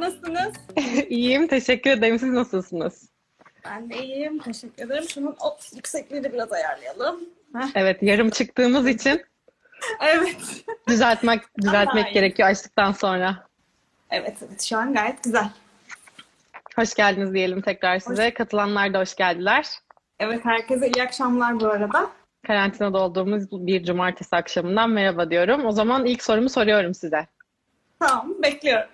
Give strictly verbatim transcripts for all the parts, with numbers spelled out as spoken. Merhaba, nasılsınız? İyiyim, teşekkür ederim. Siz nasılsınız? Ben de iyiyim, teşekkür ederim. Şunun yüksekliğini biraz ayarlayalım. Heh. Evet, yarım çıktığımız için evet. düzeltmek, düzeltmek gerekiyor açtıktan sonra. Evet, evet, şu an gayet güzel. Hoş geldiniz diyelim tekrar size. Hoş. Katılanlar da hoş geldiler. Evet, herkese iyi akşamlar bu arada. Karantinada olduğumuz bir cumartesi akşamından merhaba diyorum. O zaman ilk sorumu soruyorum size. Tamam, bekliyorum.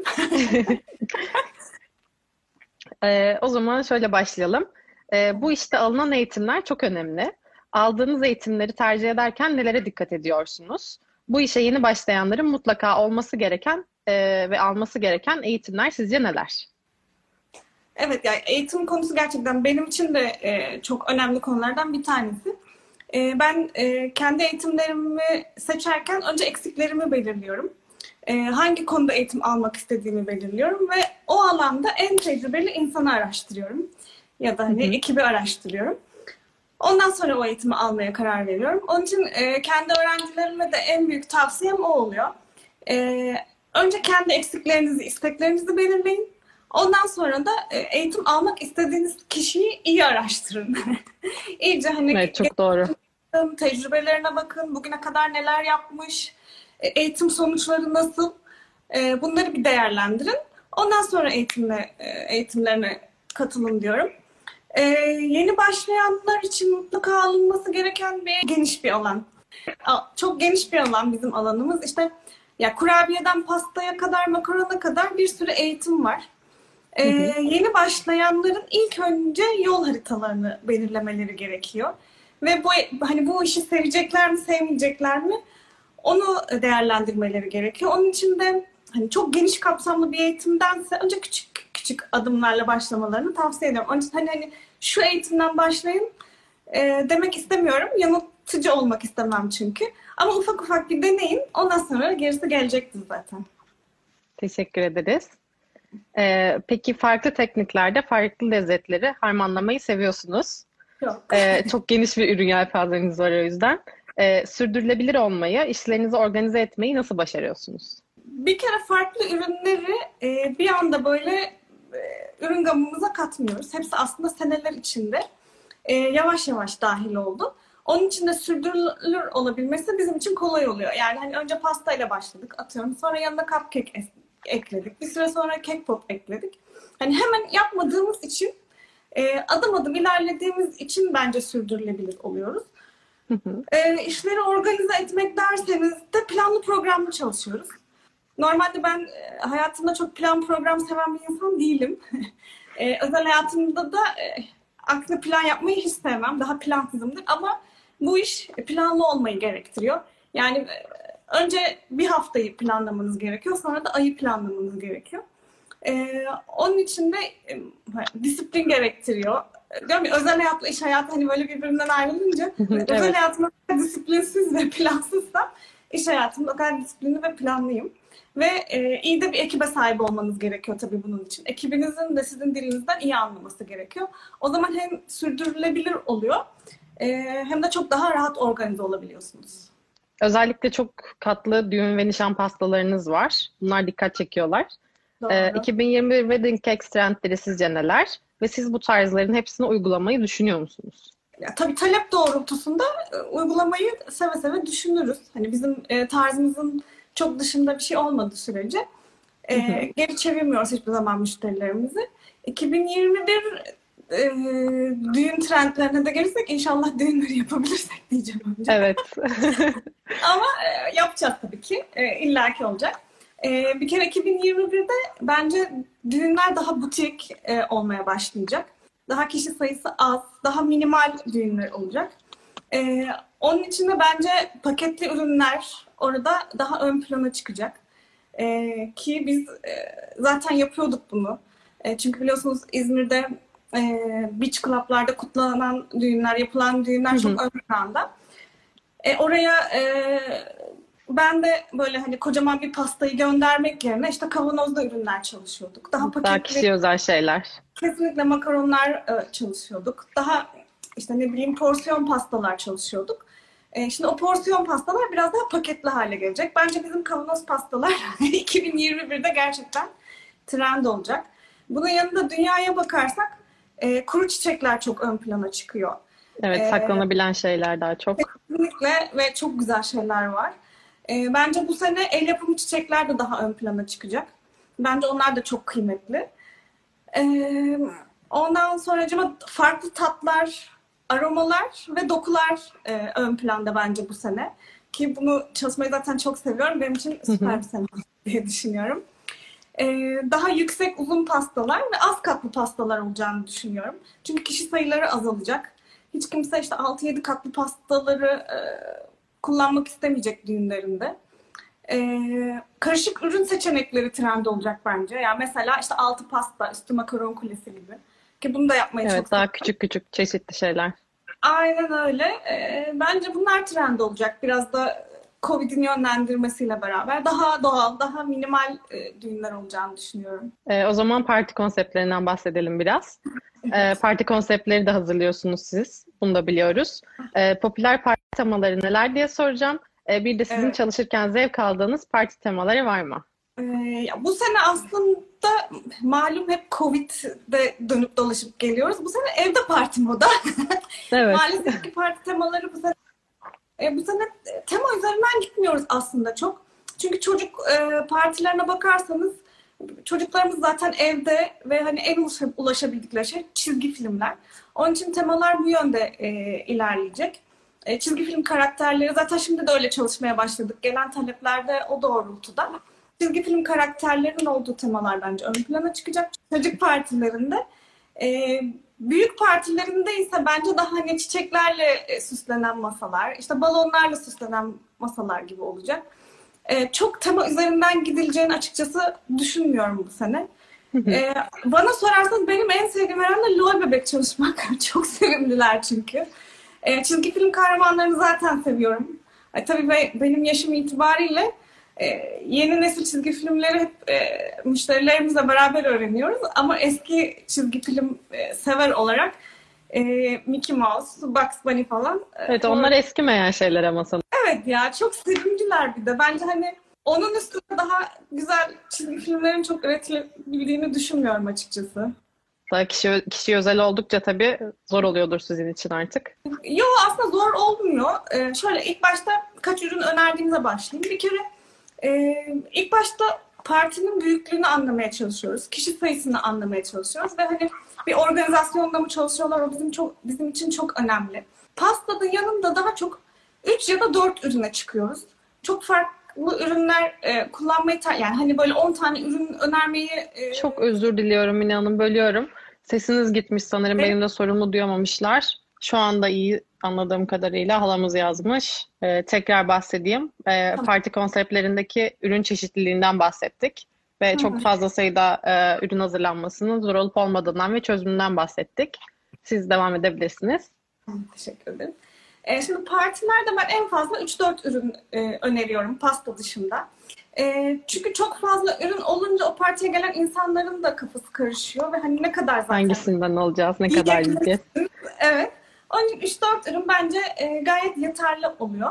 ee, o zaman şöyle başlayalım. Ee, bu işte alınan eğitimler çok önemli. Aldığınız eğitimleri tercih ederken nelere dikkat ediyorsunuz? Bu işe yeni başlayanların mutlaka olması gereken e, ve alması gereken eğitimler sizce neler? Evet, yani eğitim konusu gerçekten benim için de e, çok önemli konulardan bir tanesi. E, ben e, kendi eğitimlerimi seçerken önce eksiklerimi belirliyorum. Hangi konuda eğitim almak istediğimi belirliyorum ve o alanda en tecrübeli insanı araştırıyorum. Ya da hani ekibi araştırıyorum. Ondan sonra o eğitimi almaya karar veriyorum. Onun için kendi öğrencilerime de en büyük tavsiyem o oluyor. Önce kendi eksiklerinizi, isteklerinizi belirleyin. Ondan sonra da eğitim almak istediğiniz kişiyi iyi araştırın. İyice hani evet, çok doğru. Tecrübelerine bakın, bugüne kadar neler yapmış, eğitim sonuçları nasıl? Bunları bir değerlendirin. Ondan sonra eğitimle, eğitimlerine katılın diyorum. Yeni başlayanlar için mutlaka alınması gereken bir geniş bir alan. Çok geniş bir alan bizim alanımız. İşte ya kurabiyeden pastaya kadar, makarona kadar bir sürü eğitim var. Hı hı. Yeni başlayanların ilk önce yol haritalarını belirlemeleri gerekiyor. Ve bu hani bu işi sevecekler mi, sevmeyecekler mi? Onu değerlendirmeleri gerekiyor. Onun için de hani çok geniş kapsamlı bir eğitimdense önce küçük küçük adımlarla başlamalarını tavsiye ediyorum. Onun için hani, hani şu eğitimden başlayın e, demek istemiyorum. Yanıltıcı olmak istemem çünkü. Ama ufak ufak bir deneyin. Ondan sonra gerisi gelecektir zaten. Teşekkür ederiz. Ee, peki farklı tekniklerde farklı lezzetleri harmanlamayı seviyorsunuz. Çok. Ee, çok geniş bir ürün yelpazeniz var o yüzden. Ee, sürdürülebilir olmayı, işlerinizi organize etmeyi nasıl başarıyorsunuz? Bir kere farklı ürünleri e, bir anda böyle e, ürün gamımıza katmıyoruz. Hepsi aslında seneler içinde e, yavaş yavaş dahil oldu. Onun için de sürdürülür olabilmesi bizim için kolay oluyor. Yani hani önce pastayla başladık, atıyorum. Sonra yanına cupcake es- ekledik. Bir süre sonra cake pop ekledik. Hani hemen yapmadığımız için, e, adım adım ilerlediğimiz için bence sürdürülebilir oluyoruz. Hı hı. E, işleri organize etmek derseniz de planlı programlı çalışıyoruz. Normalde ben e, hayatımda çok plan program seven bir insan değilim. e, özel hayatımda da e, aslında plan yapmayı hiç sevmem. Daha plansızımdır ama bu iş planlı olmayı gerektiriyor. Yani e, önce bir haftayı planlamanız gerekiyor. Sonra da ayı planlamanız gerekiyor. E, onun için de e, disiplin gerektiriyor. Diyorum ya, özel hayatla iş hayatı hani böyle birbirinden ayrılınca evet. Özel hayatım disiplinsiz ve plansızsa iş hayatımda o kadar disiplinli ve planlıyım. Ve e, iyi de bir ekibe sahip olmanız gerekiyor tabii bunun için. Ekibinizin de sizin dilinizden iyi anlaması gerekiyor. O zaman hem sürdürülebilir oluyor e, hem de çok daha rahat organize olabiliyorsunuz. Özellikle çok katlı düğün ve nişan pastalarınız var. Bunlar dikkat çekiyorlar. E, iki bin yirmi bir Wedding Cakes trendleri sizce neler? Ve siz bu tarzların hepsini uygulamayı düşünüyor musunuz? Ya, tabii talep doğrultusunda e, uygulamayı seve seve düşünürüz. Hani bizim e, tarzımızın çok dışında bir şey olmadığı sürece e, geri çevirmiyoruz hiçbir zaman müşterilerimizi. iki bin yirmi bir e, düğün trendlerine de gelirsek inşallah düğünleri yapabilirsek diyeceğim önce. Evet. Ama e, yapacağız tabii ki. E, illaki olacak. Ee, bir kere iki bin yirmi birde bence düğünler daha butik e, olmaya başlayacak. Daha kişi sayısı az, daha minimal düğünler olacak. Ee, onun için de bence paketli ürünler orada daha ön plana çıkacak. Ee, ki biz e, zaten yapıyorduk bunu. E, çünkü biliyorsunuz İzmir'de e, beach club'larda kutlanan düğünler, yapılan düğünler çok ön planda. E, oraya... E, Ben de böyle hani kocaman bir pastayı göndermek yerine işte kavanozda ürünler çalışıyorduk. Daha paketli. Daha kişiye özel şeyler. Kesinlikle makaronlar çalışıyorduk. Daha işte ne bileyim porsiyon pastalar çalışıyorduk. Şimdi o porsiyon pastalar biraz daha paketli hale gelecek. Bence bizim kavanoz pastalar iki bin yirmi birde gerçekten trend olacak. Bunun yanında dünyaya bakarsak e, kuru çiçekler çok ön plana çıkıyor. Evet, saklanabilen ee, şeyler daha çok. Kesinlikle ve çok güzel şeyler var. E, bence bu sene el yapımı çiçekler de daha ön plana çıkacak. Bence onlar da çok kıymetli. E, ondan sonra acaba farklı tatlar, aromalar ve dokular e, ön planda bence bu sene. Ki bunu çalışmayı zaten çok seviyorum. Benim için süper bir sene diye düşünüyorum. Ee, daha yüksek uzun pastalar ve az katlı pastalar olacağını düşünüyorum. Çünkü kişi sayıları azalacak. Hiç kimse işte altı yedi katlı pastaları e, kullanmak istemeyecek düğünlerinde. Ee, karışık ürün seçenekleri trend olacak bence. Yani mesela işte altı pasta, üstü makaron kulesi gibi. Ki bunu da yapmaya evet, çok daha seviyorum. Küçük küçük çeşitli şeyler. Aynen öyle. Ee, bence bunlar trend olacak. Biraz da Covid'in yönlendirmesiyle beraber daha doğal, daha minimal e, düğünler olacağını düşünüyorum. E, o zaman parti konseptlerinden bahsedelim biraz. E, parti konseptleri de hazırlıyorsunuz siz. Bunu da biliyoruz. E, popüler parti temaları neler diye soracağım. E, bir de sizin evet. çalışırken zevk aldığınız parti temaları var mı? E, ya bu sene aslında malum hep Covid'de dönüp dolaşıp geliyoruz. Bu sene evde parti moda. Evet. Maalesef ki parti temaları bu sene E, bu sene tema üzerinden gitmiyoruz aslında çok. Çünkü çocuk e, partilerine bakarsanız çocuklarımız zaten evde ve hani en ulaşabildikleri şey çizgi filmler. Onun için temalar bu yönde e, ilerleyecek. E, çizgi film karakterleri zaten şimdi de öyle çalışmaya başladık. Gelen taleplerde o doğrultuda. Çizgi film karakterlerinin olduğu temalar bence ön plana çıkacak. Çocuk partilerinde e, büyük partilerinde ise bence daha hani çiçeklerle süslenen masalar, işte balonlarla süslenen masalar gibi olacak. Ee, çok tema üzerinden gidileceğini açıkçası düşünmüyorum bu sene. Ee, bana sorarsanız benim en sevdiğim herhalde lol bebek çalışmak. Çok sevimliler çünkü. Ee, çizgi film kahramanlarını zaten seviyorum. Ay, tabii be, benim yaşım itibariyle e, yeni nesil çizgi filmleri hep e, müşterilerimizle beraber öğreniyoruz. Ama eski çizgi film e, sever olarak e, Mickey Mouse, Bugs Bunny falan. Evet, onlar eskimeyen şeyler ama sanırım. Evet ya, çok sevimciler bir de. Bence hani onun üstüne daha güzel çizgi filmlerin çok üretilebildiğini düşünmüyorum açıkçası. Daha kişi, kişi özel oldukça tabii zor oluyordur sizin için artık. Yo, aslında zor olmuyor. Ee, şöyle ilk başta kaç ürün önerdiğimize başlayayım. Bir kere e, ilk başta partinin büyüklüğünü anlamaya çalışıyoruz. Kişi sayısını anlamaya çalışıyoruz ve hani bir organizasyonda mı çalışıyorlar, o bizim çok bizim için çok önemli. Pastanın yanında daha çok üç ya da dört ürüne çıkıyoruz. Çok farklı ürünler e, kullanmayı yani hani böyle on tane ürün önermeyi e... Çok özür diliyorum Mine Hanım, bölüyorum. Sesiniz gitmiş sanırım. Evet. Benim de sorumu duyamamışlar. Şu anda iyi anladığım kadarıyla halamız yazmış. Ee, tekrar bahsedeyim. Ee, tamam. Parti konseptlerindeki ürün çeşitliliğinden bahsettik. Ve Hı-hı. çok fazla sayıda e, ürün hazırlanmasının zor olup olmadığından ve çözümünden bahsettik. Siz devam edebilirsiniz. Teşekkür ederim. Ee, şimdi partilerde ben en fazla üç dört ürün e, öneriyorum pasta dışında. E, çünkü çok fazla ürün olunca o partiye gelen insanların da kafası karışıyor. Ve hani ne kadar zaten... Hangisinden olacağız, ne kadar yiyeceğiz. Evet. Onun için üç dört ürün bence e, gayet yeterli oluyor.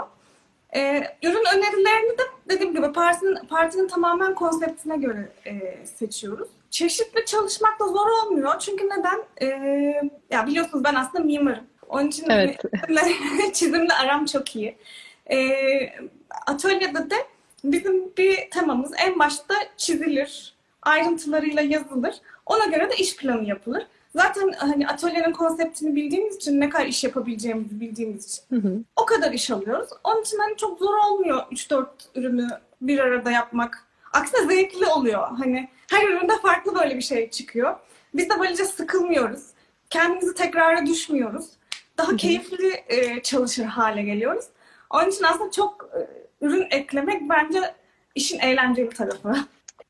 E, ürün önerilerini de dediğim gibi partinin, partinin tamamen konseptine göre e, seçiyoruz. Çeşitli çalışmak da zor olmuyor. Çünkü neden? E, ya biliyorsunuz ben aslında mimarım. Onun için evet. çizimle, çizimle aram çok iyi. E, atölyede de bizim bir temamız en başta çizilir, ayrıntılarıyla yazılır. Ona göre de iş planı yapılır. Zaten hani atölyenin konseptini bildiğimiz için, ne kadar iş yapabileceğimizi bildiğimiz için hı hı. o kadar iş alıyoruz. Onun için hani çok zor olmuyor üç dört ürünü bir arada yapmak. Aksine zevkli oluyor. Hani her üründe farklı böyle bir şey çıkıyor. Biz de böylece sıkılmıyoruz. Kendimizi tekrara düşmüyoruz. Daha hı hı. keyifli e, çalışır hale geliyoruz. Onun için aslında çok e, ürün eklemek bence işin eğlenceli tarafı.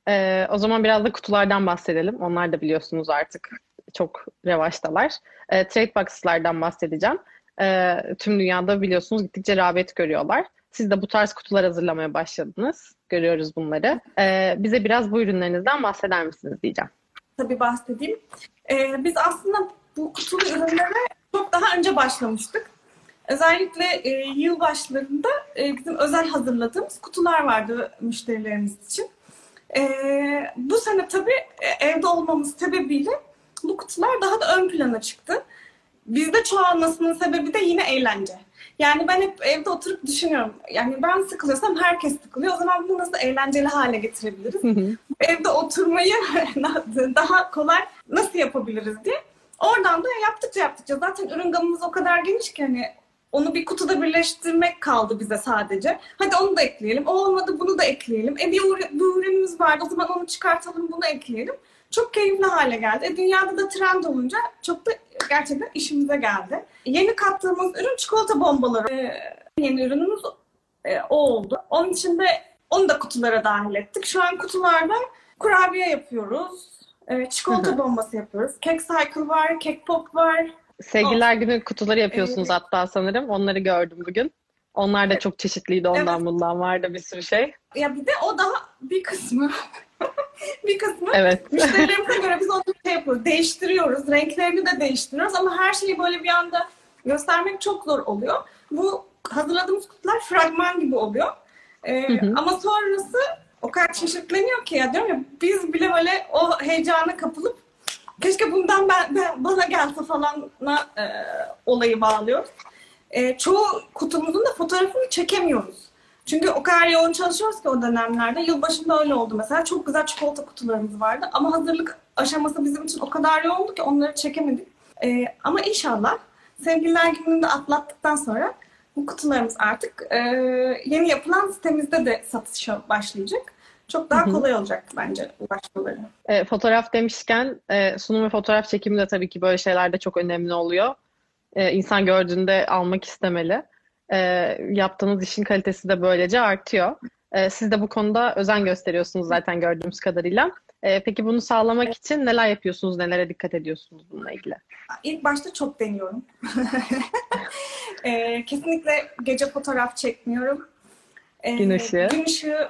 Ee, o zaman biraz da kutulardan bahsedelim. Onlar da biliyorsunuz artık çok revaçtalar. E, trade box'lardan bahsedeceğim. E, tüm dünyada biliyorsunuz gittikçe rağbet görüyorlar. Siz de bu tarz kutular hazırlamaya başladınız. Görüyoruz bunları. E, bize biraz bu ürünlerinizden bahseder misiniz diyeceğim. Tabii bahsedeyim. E, biz aslında bu kutulu ürünlere çok daha önce başlamıştık. Özellikle e, yıl başlarında e, bizim özel hazırladığımız kutular vardı müşterilerimiz için. E, bu sene tabii evde olmamız sebebiyle bu kutular daha da ön plana çıktı. Bizde çoğalmasının sebebi de yine eğlence. Yani ben hep evde oturup düşünüyorum. Yani ben sıkılıyorsam herkes sıkılıyor. O zaman bunu nasıl eğlenceli hale getirebiliriz? Hı hı. Evde oturmayı daha kolay nasıl yapabiliriz diye. Oradan da yaptıkça yaptıkça. Zaten ürün gamımız o kadar geniş ki hani onu bir kutuda birleştirmek kaldı bize sadece. Hadi onu da ekleyelim. O olmadı bunu da ekleyelim. E bir bu ürünümüz vardı. O zaman onu çıkartalım, bunu ekleyelim. Çok keyifli hale geldi. E, dünyada da trend olunca çok da gerçekten işimize geldi. Yeni kattığımız ürün çikolata bombaları. Ee, yeni ürünümüz e, o oldu. Onun için de onu da kutulara dahil ettik. Şu an kutularda kurabiye yapıyoruz. E, çikolata bombası yapıyoruz. Cake Cycle var, Cake Pop var. Sevgililer Günü kutuları yapıyorsunuz ee, hatta sanırım. Onları gördüm bugün. Onlar da çok çeşitliydi. Ondan evet. Bundan vardı bir sürü şey. Ya bir de o daha bir kısmı. Bir kısmı evet. Müşterilerimize göre biz onu şey yapıyoruz, değiştiriyoruz, renklerini de değiştiriyoruz ama her şeyi böyle bir anda göstermek çok zor oluyor. Bu hazırladığımız kutular fragman gibi oluyor. Ee, hı hı. Ama sonrası o kadar çeşitleniyor ki ya diyorum ya biz bile böyle o heyecana kapılıp keşke bundan ben, ben bana gelse falanla e, olayı bağlıyoruz. E, çoğu kutumuzun da fotoğrafını çekemiyoruz. Çünkü o kadar yoğun çalışıyoruz ki o dönemlerde. Yılbaşında öyle oldu mesela. Çok güzel çikolata kutularımız vardı. Ama hazırlık aşaması bizim için o kadar yoğundu ki onları çekemedik. Ee, ama inşallah Sevgililer Günü'nü de atlattıktan sonra bu kutularımız artık e, yeni yapılan sitemizde de satışa başlayacak. Çok daha kolay olacak bence ulaşmaları. E, fotoğraf demişken e, sunum ve fotoğraf çekimi de tabii ki böyle şeylerde çok önemli oluyor. E, insan gördüğünde almak istemeli. E, yaptığınız işin kalitesi de böylece artıyor. E, siz de bu konuda özen gösteriyorsunuz zaten gördüğümüz kadarıyla. E, peki bunu sağlamak evet. için neler yapıyorsunuz, nelere dikkat ediyorsunuz bununla ilgili? İlk başta çok deniyorum. e, kesinlikle gece fotoğraf çekmiyorum. E, gün ışığı. Gün ışığı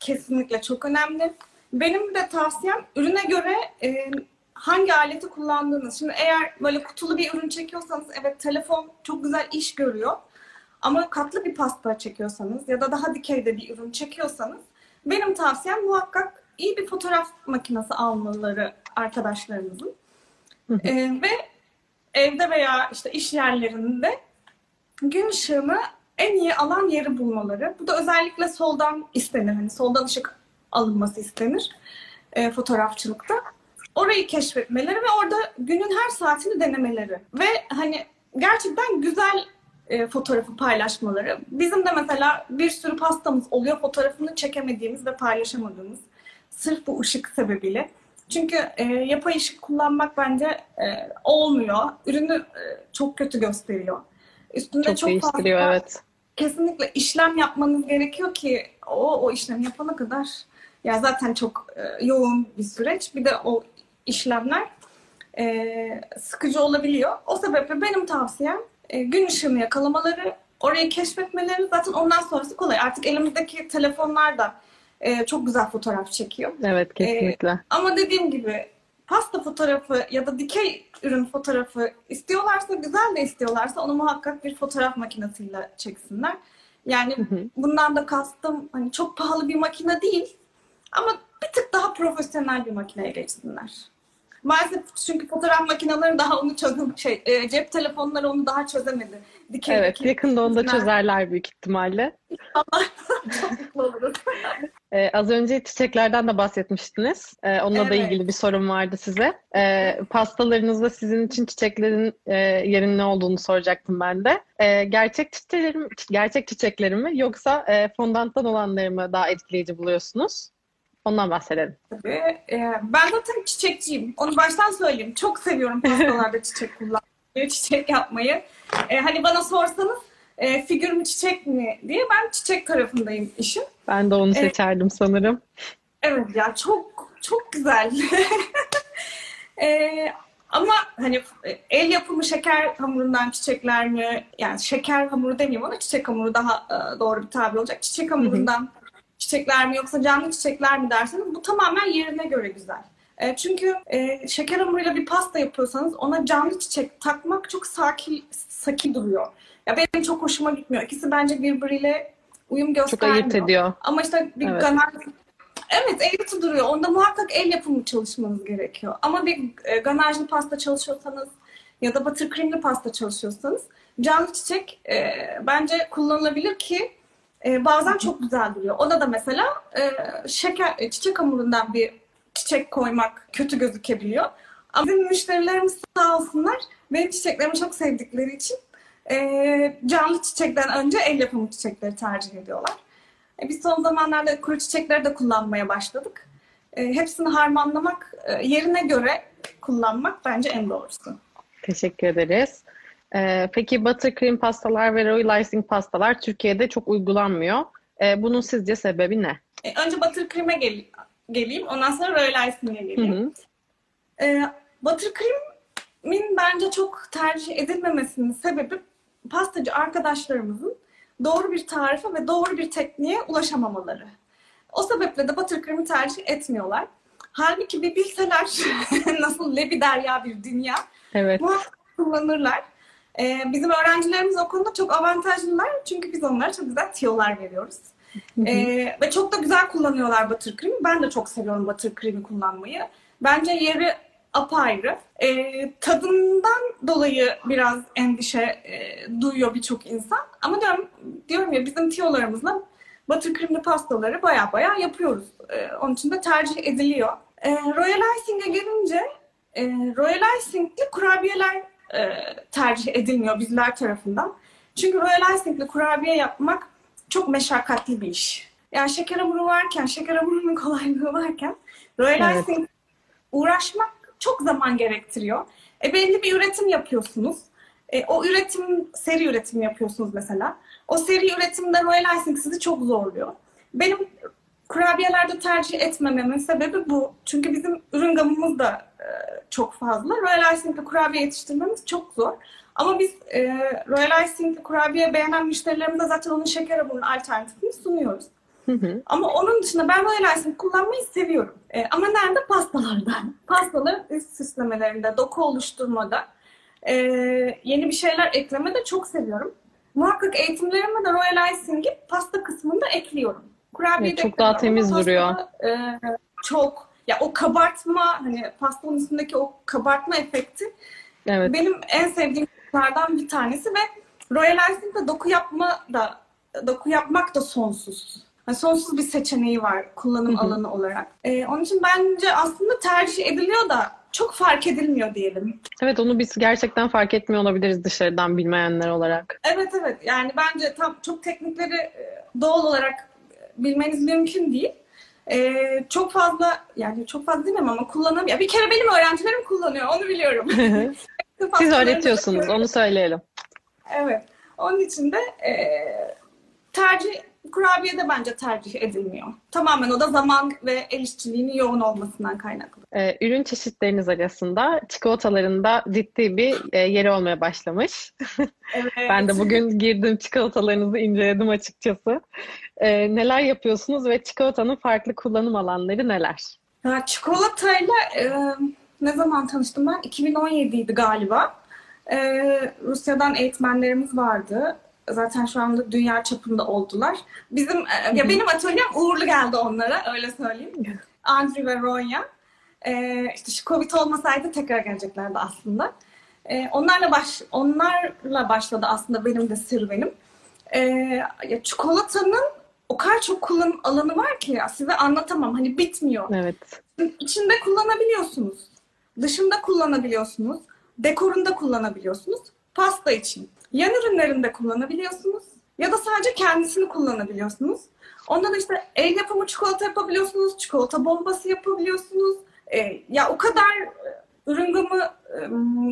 kesinlikle çok önemli. Benim de tavsiyem ürüne göre e, hangi aleti kullandığınız. Şimdi eğer böyle kutulu bir ürün çekiyorsanız evet telefon çok güzel iş görüyor. Ama katlı bir pasta çekiyorsanız ya da daha dikeyde bir ürün çekiyorsanız benim tavsiyem muhakkak iyi bir fotoğraf makinesi almaları arkadaşlarımızın. ee, ve evde veya işte iş yerlerinde gün ışığını en iyi alan yeri bulmaları. Bu da özellikle soldan istenir. Hani soldan ışık alınması istenir e, fotoğrafçılıkta. Orayı keşfetmeleri ve orada günün her saatini denemeleri. Ve hani gerçekten güzel E, fotoğrafı paylaşmaları. Bizim de mesela bir sürü pastamız oluyor fotoğrafını çekemediğimiz ve paylaşamadığımız. Sırf bu ışık sebebiyle. Çünkü e, yapay ışık kullanmak bence e, olmuyor. Ürünü e, çok kötü gösteriyor. Üstünde çok, çok fazla evet. Kesinlikle işlem yapmanız gerekiyor ki o, o işlemi yapana kadar ya zaten çok e, yoğun bir süreç. Bir de o işlemler e, sıkıcı olabiliyor. O sebeple benim tavsiyem gün ışığını yakalamaları, orayı keşfetmeleri zaten ondan sonrası kolay. Artık elimizdeki telefonlar da çok güzel fotoğraf çekiyor. Evet, kesinlikle. Ama dediğim gibi pasta fotoğrafı ya da dikey ürün fotoğrafı istiyorlarsa, güzel de istiyorlarsa onu muhakkak bir fotoğraf makinesiyle çeksinler. Yani hı hı. bundan da kastım hani çok pahalı bir makine değil ama bir tık daha profesyonel bir makineye geçsinler. Maalesef çünkü fotoğraf makineleri daha onu çözüm, şey, e, cep telefonları onu daha çözemedi. Dike, evet, dike, yakında onu da çözerler büyük ihtimalle. Allah çok mutlu oluruz. Ee, az önce çiçeklerden de bahsetmiştiniz. Ee, onunla evet. da ilgili bir sorum vardı size. Ee, pastalarınızda sizin için çiçeklerin e, yerinin ne olduğunu soracaktım ben de. Ee, gerçek çiçeklerim, gerçek çiçeklerim mi yoksa e, fondanttan olanları mı daha etkileyici buluyorsunuz? Ondan bahsedelim. Tabii. E, ben zaten çiçekçiyim. Onu baştan söyleyeyim. Çok seviyorum pastalarda çiçek kullanmayı, çiçek yapmayı. E, hani bana sorsanız e, figür mü çiçek mi diye ben çiçek tarafındayım işim. Ben de onu seçerdim e, sanırım. Evet ya çok çok güzel. e, ama hani el yapımı şeker hamurundan çiçekler mi? Yani şeker hamuru demeyeyim ona çiçek hamuru daha e, doğru bir tabir olacak. Çiçek hamurundan çiçekler mi yoksa canlı çiçekler mi derseniz bu tamamen yerine göre güzel. E, çünkü e, şeker hamuruyla bir pasta yapıyorsanız ona canlı çiçek takmak çok sakin, sakin duruyor. Ya benim çok hoşuma gitmiyor. İkisi bence birbiriyle uyum göstermiyor. Çok ayırt ediyor. Ama işte bir evet. kanal Evet, el yapı duruyor. Onda muhakkak el yapımı çalışmanız gerekiyor. Ama bir ganajlı pasta çalışıyorsanız ya da butter cream'li pasta çalışıyorsanız canlı çiçek e, bence kullanılabilir ki e, bazen çok güzel duruyor. Ona da mesela e, şeker, çiçek hamurundan bir çiçek koymak kötü gözükebiliyor. Ama bizim müşterilerimiz sağ olsunlar, benim çiçeklerimi çok sevdikleri için e, canlı çiçekten önce el yapımı çiçekleri tercih ediyorlar. E, biz son zamanlarda kuru çiçekleri de kullanmaya başladık. E, hepsini harmanlamak, e, yerine göre kullanmak bence en doğrusu. Teşekkür ederiz. Ee, peki buttercream pastalar ve royal icing pastalar Türkiye'de çok uygulanmıyor. Ee, bunun sizce sebebi ne? E, önce buttercream'e gel geleyim, ondan sonra royal icing'e geleyim. E, buttercream'in bence çok tercih edilmemesinin sebebi pastacı arkadaşlarımızın doğru bir tarife ve doğru bir tekniğe ulaşamamaları. O sebeple de buttercream'i tercih etmiyorlar. Halbuki bir bilseler nasıl lebiderya bir dünya. Evet. Muhakkak kullanırlar. Ee, bizim öğrencilerimiz o konuda çok avantajlılar. Çünkü biz onlara çok güzel tiyolar veriyoruz. Ee, ve çok da güzel kullanıyorlar buttercream'i. Ben de çok seviyorum buttercream'i kullanmayı. Bence yeri apayrı. Ee, tadından dolayı biraz endişe e, duyuyor birçok insan. Ama diyorum, diyorum ya bizim tiyolarımızla buttercream'li pastaları baya baya yapıyoruz. Ee, onun için de tercih ediliyor. Ee, royal icing'e gelince E, royal icing'li kurabiyeler e, tercih edilmiyor bizler tarafından. Çünkü royal icing'li kurabiye yapmak çok meşakkatli bir iş. Yani şeker hamuru varken, şeker hamurunun kolaylığı varken royal evet. icing uğraşmak çok zaman gerektiriyor. E, belli bir üretim yapıyorsunuz. E, o üretim, seri üretim yapıyorsunuz mesela. O seri üretimde royal icing sizi çok zorluyor. Benim kurabiyelerde tercih etmememin sebebi bu. Çünkü bizim ürün gamımız da e, çok fazla. Royal icing'li kurabiye yetiştirmemiz çok zor. Ama biz e, royal icing'li kurabiye beğenen müşterilerimize zaten onun şeker hamurunun alternatifini sunuyoruz. Hı hı. Ama onun dışında ben royal icing kullanmayı seviyorum. E, ama nerede? Pastalarda. Pastaların üst süslemelerinde, doku oluşturmada, e, yeni bir şeyler eklemede çok seviyorum. Muhakkak eğitimlerime de royal icing'i pasta kısmında ekliyorum. Kurabiye evet, çok daha temiz pasta, duruyor. E, çok. Ya o kabartma, hani pastanın üstündeki o kabartma efekti evet. benim en sevdiğim şeylerden bir tanesi ve royal icing'de doku yapma da doku yapmak da sonsuz. Yani sonsuz bir seçeneği var kullanım Hı -hı. alanı olarak. E, onun için bence aslında tercih ediliyor da çok fark edilmiyor diyelim. Evet, onu biz gerçekten fark etmiyor olabiliriz dışarıdan bilmeyenler olarak. Evet evet. Yani bence tam çok teknikleri doğal olarak bilmeniz mümkün değil. Ee, çok fazla, yani çok fazla demem ama kullanamıyor. Bir kere benim öğrencilerim kullanıyor, onu biliyorum. Siz öğretiyorsunuz, onu söyleyelim. Evet, onun için de e, tercih, kurabiye de bence tercih edilmiyor. Tamamen o da zaman ve el işçiliğinin yoğun olmasından kaynaklı. Ee, ürün çeşitleriniz arasında çikolatalarında ciddi bir e, yeri olmaya başlamış. Evet. Ben de bugün girdim, çikolatalarınızı inceledim açıkçası. Ee, neler yapıyorsunuz ve çikolatanın farklı kullanım alanları neler? Ya, çikolatayla e, ne zaman tanıştım ben? iki bin on yediydi galiba. E, Rusya'dan eğitmenlerimiz vardı. Zaten şu anda dünya çapında oldular. Bizim Hı-hı. ya benim atölyem uğurlu geldi onlara, öyle söyleyeyim. Andrew ve Ronya. E, işte şu Covid olmasaydı tekrar geleceklerdi aslında. E, onlarla baş onlarla başladı aslında benim de serüvenim. E, ya çikolatanın o kadar çok kullanım alanı var ki ya, size anlatamam. Hani bitmiyor. Evet. İçinde kullanabiliyorsunuz. Dışında kullanabiliyorsunuz. Dekorunda kullanabiliyorsunuz. Pasta için. Yan ürünlerinde kullanabiliyorsunuz. Ya da sadece kendisini kullanabiliyorsunuz. Ondan işte el yapımı çikolata yapabiliyorsunuz. Çikolata bombası yapabiliyorsunuz. E, ya o kadar ürün gamı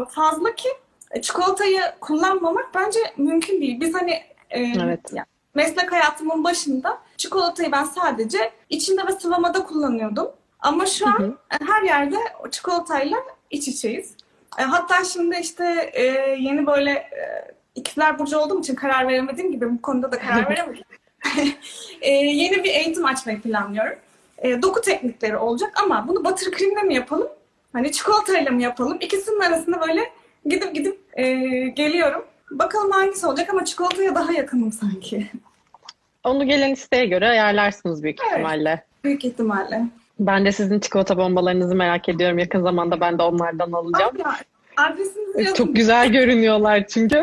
fazla ki çikolatayı kullanmamak bence mümkün değil. Biz hani e, evet. yani, meslek hayatımın başında çikolatayı ben sadece içinde ve sıvamada kullanıyordum. Ama şu an hı hı. her yerde o çikolatayla iç içeyiz. E, hatta şimdi işte e, yeni böyle e, İkizler Burcu olduğum için karar veremediğim gibi bu konuda da karar veremedim. e, yeni bir eğitim açmayı planlıyorum. E, doku teknikleri olacak ama bunu buttercream'le mi yapalım? Hani çikolatayla mı yapalım? İkisinin arasında böyle gidip gidip e, geliyorum. Bakalım hangisi olacak ama çikolataya daha yakınım sanki. Onu gelen isteğe göre ayarlarsınız büyük evet. ihtimalle. Büyük ihtimalle. Ben de sizin çikolata bombalarınızı merak ediyorum. Yakın zamanda ben de onlardan alacağım. Adresinizi çok güzel görünüyorlar çünkü.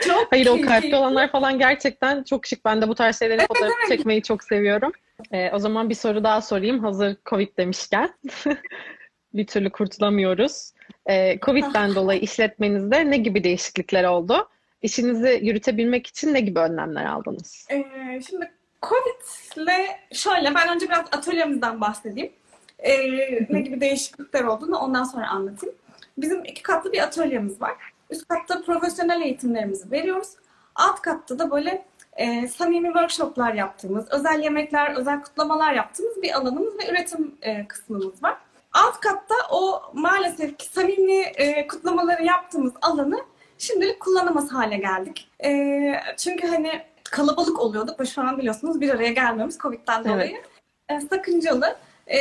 Çok hayır, o kalpli olanlar falan gerçekten çok şık. Ben de bu tarz şeyleri evet, fotoğraf evet. çekmeyi çok seviyorum. Ee, o zaman bir soru daha sorayım. Hazır Covid demişken. Bir türlü kurtulamıyoruz. Ee, Covid'den dolayı işletmenizde ne gibi değişiklikler oldu? İşinizi yürütebilmek için ne gibi önlemler aldınız? Ee, şimdi Covid'le şöyle, ben önce biraz atölyemizden bahsedeyim. Ee, ne gibi değişiklikler olduğunu ondan sonra anlatayım. Bizim iki katlı bir atölyemiz var. Üst katta profesyonel eğitimlerimizi veriyoruz. Alt katta da böyle e, samimi workshoplar yaptığımız, özel yemekler, özel kutlamalar yaptığımız bir alanımız ve üretim e, kısmımız var. Alt katta o maalesef ki samimi e, kutlamaları yaptığımız alanı şimdilik kullanamaz hale geldik. E, çünkü hani kalabalık oluyorduk ve şu an biliyorsunuz bir araya gelmemiz Covid'den dolayı evet. e, sakıncalı. E,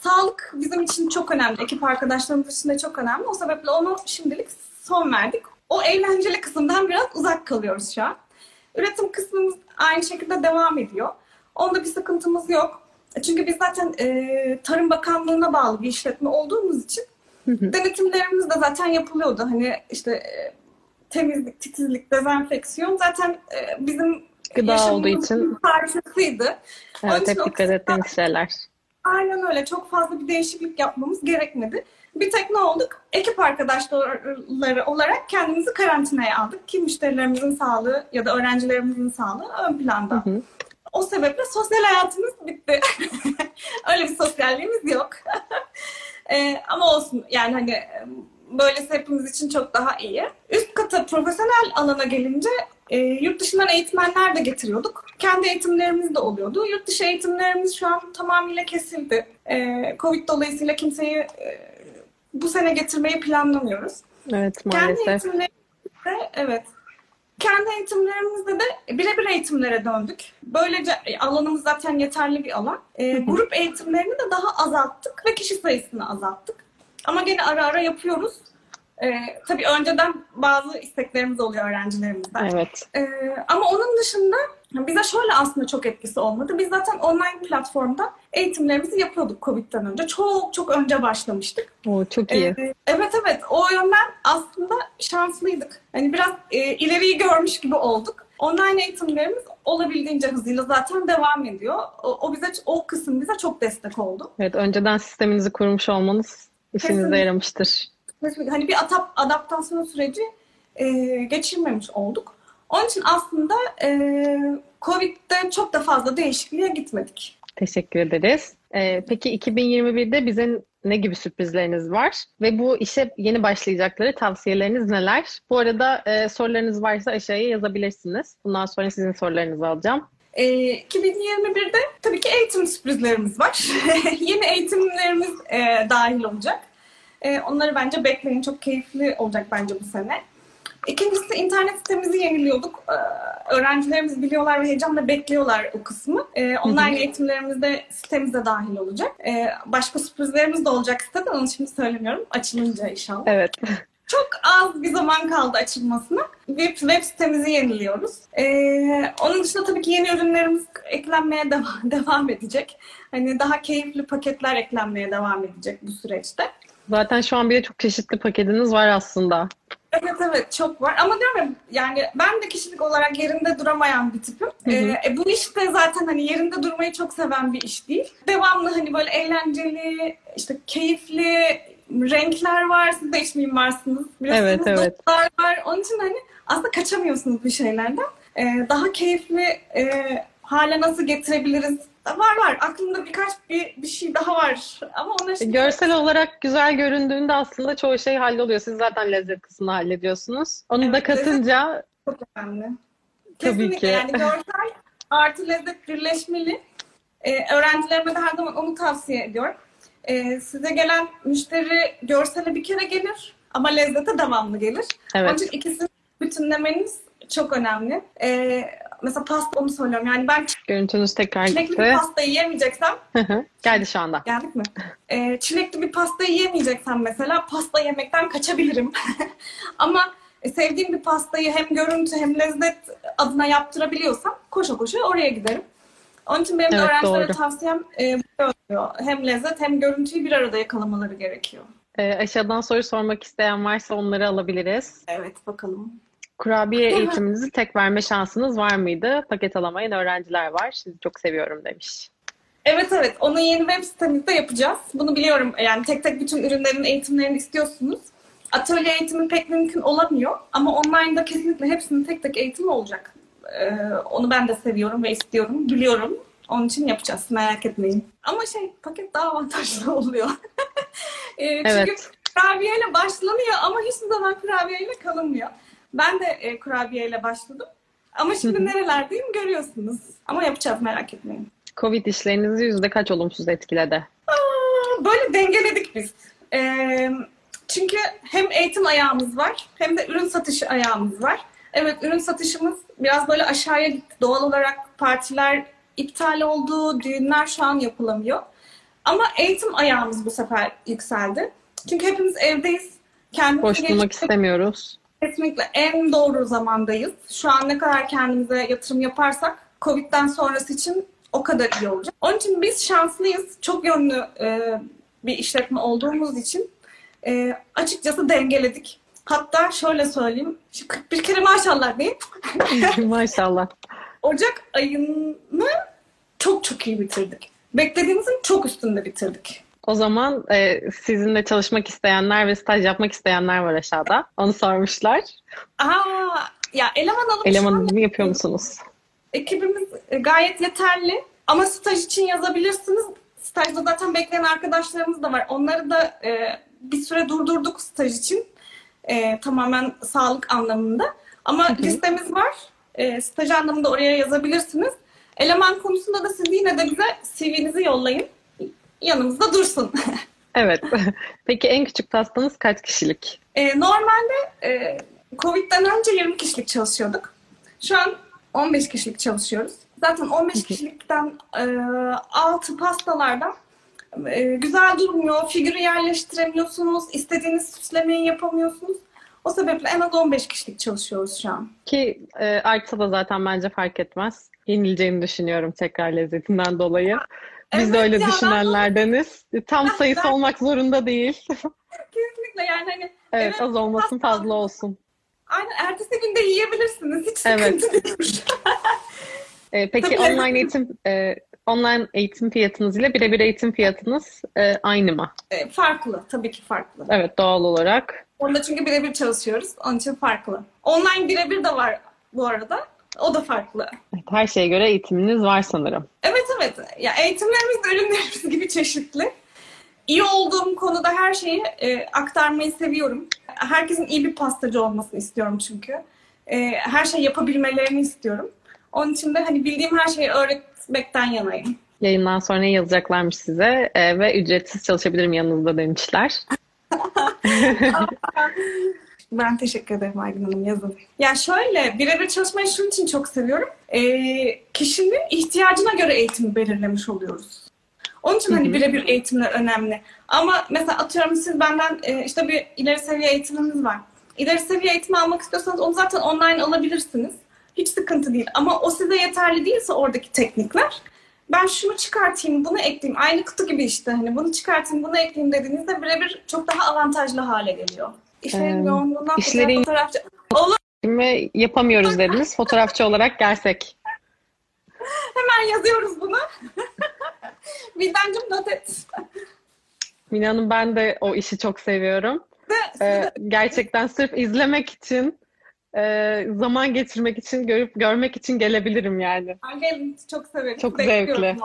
sağlık bizim için çok önemli. Ekip arkadaşlarımız için de çok önemli. O sebeple onu şimdilik son verdik. O eğlenceli kısımdan biraz uzak kalıyoruz şu an. Üretim kısmımız aynı şekilde devam ediyor. Onda bir sıkıntımız yok. Çünkü biz zaten e, Tarım Bakanlığı'na bağlı bir işletme olduğumuz için denetimlerimiz de zaten yapılıyordu. Hani işte e, temizlik, titizlik, dezenfeksiyon zaten e, bizim gıda olduğu için parçasıydı. Evet, hep dikkat ettiğimiz şeyler. Aynen öyle. Çok fazla bir değişiklik yapmamız gerekmedi. Bir tek ne olduk? Ekip arkadaşları olarak kendimizi karantinaya aldık ki müşterilerimizin sağlığı ya da öğrencilerimizin sağlığı ön planda. Hı hı. O sebeple sosyal hayatımız bitti. Öyle bir sosyalliğimiz yok. e, ama olsun. Yani hani böylesi hepimiz için çok daha iyi. Üst kata profesyonel alana gelince e, yurt dışından eğitmenler de getiriyorduk. Kendi eğitimlerimiz de oluyordu. Yurt dışı eğitimlerimiz şu an tamamıyla kesildi. E, Covid dolayısıyla kimseyi e, bu sene getirmeyi planlamıyoruz. Evet, maalesef. Kendi eğitimlerimizde, evet. Kendi eğitimlerimizde de birebir eğitimlere döndük. Böylece alanımız zaten yeterli bir alan. E, grup eğitimlerini de daha azalttık ve kişi sayısını azalttık. Ama gene ara ara yapıyoruz. E, tabii önceden bazı isteklerimiz oluyor öğrencilerimizden. Evet. E, ama onun dışında bize şöyle aslında çok etkisi olmadı. Biz zaten online platformda eğitimlerimizi yapıyorduk Covid'den önce. Çok çok önce başlamıştık. Oo, çok iyi. Ee, evet evet. O yönden aslında şanslıydık. Hani biraz e, ileriyi görmüş gibi olduk. Online eğitimlerimiz olabildiğince hızıyla zaten devam ediyor. O, o bize o kısım bize çok destek oldu. Evet, önceden sisteminizi kurmuş olmanız işinize kesinlikle yaramıştır. Kesinlikle. Hani bir atap, adaptasyon süreci e, geçirmemiş olduk. Onun için aslında e, Covid'de çok da fazla değişikliğe gitmedik. Teşekkür ederiz. E, peki iki bin yirmi birde bize ne gibi sürprizleriniz var? Ve bu işe yeni başlayacakları tavsiyeleriniz neler? Bu arada e, sorularınız varsa aşağıya yazabilirsiniz. Bundan sonra sizin sorularınızı alacağım. E, iki bin yirmi birde tabii ki eğitim sürprizlerimiz var. Yeni eğitimlerimiz e, dahil olacak. E, onları bence bekleyin. Çok keyifli olacak bence bu sene. İkincisi, internet sitemizi yeniliyorduk. Ee, öğrencilerimiz biliyorlar ve heyecanla bekliyorlar o kısmı. Ee, online eğitimlerimiz de sitemize dahil olacak. Ee, başka sürprizlerimiz de olacak siteden, onu şimdi söylemiyorum. Açılınca inşallah. Evet. Çok az bir zaman kaldı açılmasına. Web, web sitemizi yeniliyoruz. Ee, onun dışında tabii ki yeni ürünlerimiz eklenmeye devam, devam edecek. Hani daha keyifli paketler eklenmeye devam edecek bu süreçte. Zaten şu an bile çok çeşitli paketiniz var aslında. Evet evet, çok var ama diyorum ya, yani ben de kişilik olarak yerinde duramayan bir tipim. Hı hı. E, bu iş de zaten hani yerinde durmayı çok seven bir iş değil. Devamlı hani böyle eğlenceli, işte keyifli renkler var. Siz de hiç mimarsınız. Evet evet. Dostlar var. Onun için hani aslında kaçamıyorsunuz bir şeylerden. E, daha keyifli e, hale nasıl getirebiliriz? Var var. Aklımda birkaç bir, bir şey daha var. Ama ona şimdi... Görsel olarak güzel göründüğünde aslında çoğu şey halloluyor. Siz zaten lezzet kısmını hallediyorsunuz. Onu evet, da katınca... Çok önemli. Kesinlikle. Tabii ki. Yani görsel artı lezzet birleşmeli. Ee, öğrencilerime de her zaman onu tavsiye ediyorum. Ee, size gelen müşteri görsele bir kere gelir ama lezzete devamlı gelir. Evet. Onun için ikisini bütünlemeniz çok önemli. Ee, Mesela pasta, onu söylüyorum. Yani ben görüntünüz tekrar çilekli gitti. Bir pastayı yemeyeceksem geldi şu anda. Geldik mi? Ee, çilekli bir pastayı yemeyeceksem mesela pasta yemekten kaçabilirim. Ama sevdiğim bir pastayı hem görüntü hem lezzet adına yaptırabiliyorsam koşa koşa oraya giderim. Onun için benim evet, de öğrencilere doğru. tavsiyem e, hem lezzet hem görüntüyü bir arada yakalamaları gerekiyor. E, aşağıdan soru sormak isteyen varsa onları alabiliriz. Evet, bakalım. Kurabiye eğitiminizi tek verme şansınız var mıydı? Paket alamayan öğrenciler var. Sizi çok seviyorum demiş. Evet evet. Onu yeni web sitemizde yapacağız. Bunu biliyorum. Yani tek tek bütün ürünlerin eğitimlerini istiyorsunuz. Atölye eğitimin pek mümkün olamıyor. Ama online'da kesinlikle hepsinin tek tek eğitimi olacak. Ee, onu ben de seviyorum ve istiyorum. Biliyorum. Onun için yapacağız. Merak etmeyin. Ama şey paket daha avantajlı oluyor. ee, evet. Çünkü kurabiyeyle başlanıyor ama hiçbir zaman kurabiyeyle kalınmıyor. Ben de e, kurabiyeyle başladım. Ama şimdi nerelerdeyim görüyorsunuz. Ama yapacağız, merak etmeyin. Covid işlerinizi yüzde kaç olumsuz etkiledi? Aa, böyle dengeledik biz. E, çünkü hem eğitim ayağımız var hem de ürün satışı ayağımız var. Evet, ürün satışımız biraz böyle aşağıya gitti. Doğal olarak partiler iptal oldu, düğünler şu an yapılamıyor. Ama eğitim ayağımız bu sefer yükseldi. Çünkü hepimiz evdeyiz. Kendimizi boş istemiyoruz. Kesinlikle en doğru zamandayız. Şu an ne kadar kendimize yatırım yaparsak Covid'den sonrası için o kadar iyi olacak. Onun için biz şanslıyız. Çok yönlü e, bir işletme olduğumuz için e, açıkçası dengeledik. Hatta şöyle söyleyeyim. Şu kırk bir kere maşallah diyeyim. Maşallah. Ocak ayını çok çok iyi bitirdik. Beklediğimizin çok üstünde bitirdik. O zaman e, sizinle çalışmak isteyenler ve staj yapmak isteyenler var aşağıda. Onu sormuşlar. Aa, ya eleman alım. Elemanını yapıyor musunuz? Ekibimiz gayet yeterli. Ama staj için yazabilirsiniz. Stajda zaten bekleyen arkadaşlarımız da var. Onları da e, bir süre durdurduk staj için. E, tamamen sağlık anlamında. Ama Hı-hı. listemiz var. E, staj anlamında oraya yazabilirsiniz. Eleman konusunda da siz yine de bize C V'nizi yollayın. Yanımızda dursun. Evet. Peki en küçük tastanız kaç kişilik? Ee, normalde e, Covid'den önce yirmi kişilik çalışıyorduk. Şu an on beş kişilik çalışıyoruz. Zaten on beş kişilikten e, altı pastalardan e, güzel durmuyor, figürü yerleştiremiyorsunuz, istediğiniz süslemeyi yapamıyorsunuz. O sebeple en az on beş kişilik çalışıyoruz şu an. Ki e, artsa da zaten bence fark etmez. Yenileceğini düşünüyorum tekrar lezzetinden dolayı. Biz evet, de öyle ya, düşünenlerdeniz. Ben... Tam sayısı ben... olmak zorunda değil. Kesinlikle yani hani. Evet, evet, az olmasın, fazla olsun. Aynen, ertesi günde yiyebilirsiniz. Hiç evet. sıkıntı değil. e, peki tabii. online eğitim e, online eğitim fiyatınız ile birebir eğitim fiyatınız e, aynı mı? E, farklı, tabii ki farklı. Evet, doğal olarak. Onda çünkü birebir çalışıyoruz, onun için farklı. Online birebir de var bu arada. O da farklı. Evet, her şeye göre eğitiminiz var sanırım. Evet evet. Ya eğitimlerimiz de ürünlerimiz gibi çeşitli. İyi olduğum konuda her şeyi e, aktarmayı seviyorum. Herkesin iyi bir pastacı olmasını istiyorum çünkü. E, her şey yapabilmelerini istiyorum. Onun için de hani bildiğim her şeyi öğretmekten yanayım. Yayından sonra yazacaklarmış size e, ve ücretsiz çalışabilirim yanınızda demişler. Ben teşekkür ederim Aygün Hanım, yazın. Ya şöyle, birebir çalışmayı şunun için çok seviyorum. Ee, kişinin ihtiyacına göre eğitimi belirlemiş oluyoruz. Onun için hani birebir eğitimler önemli. Ama mesela atıyorum siz benden e, işte bir ileri seviye eğitimimiz var. İleri seviye eğitimi almak istiyorsanız onu zaten online alabilirsiniz. Hiç sıkıntı değil. Ama o size yeterli değilse oradaki teknikler, ben şunu çıkartayım, bunu ekleyeyim. Aynı kutu gibi işte hani bunu çıkartayım, bunu ekleyeyim dediğinizde birebir çok daha avantajlı hale geliyor. İşlerin ee, yoğunluğundan işlerin... fotoğrafçı... Olur. Yapamıyoruz dediniz. Fotoğrafçı olarak gelsek. Hemen yazıyoruz bunu. Vildancım not et. Mine Hanım, ben de o işi çok seviyorum. ee, gerçekten sırf izlemek için, e, zaman geçirmek için, görüp görmek için gelebilirim yani. Gelin, çok severim. Çok zevkli.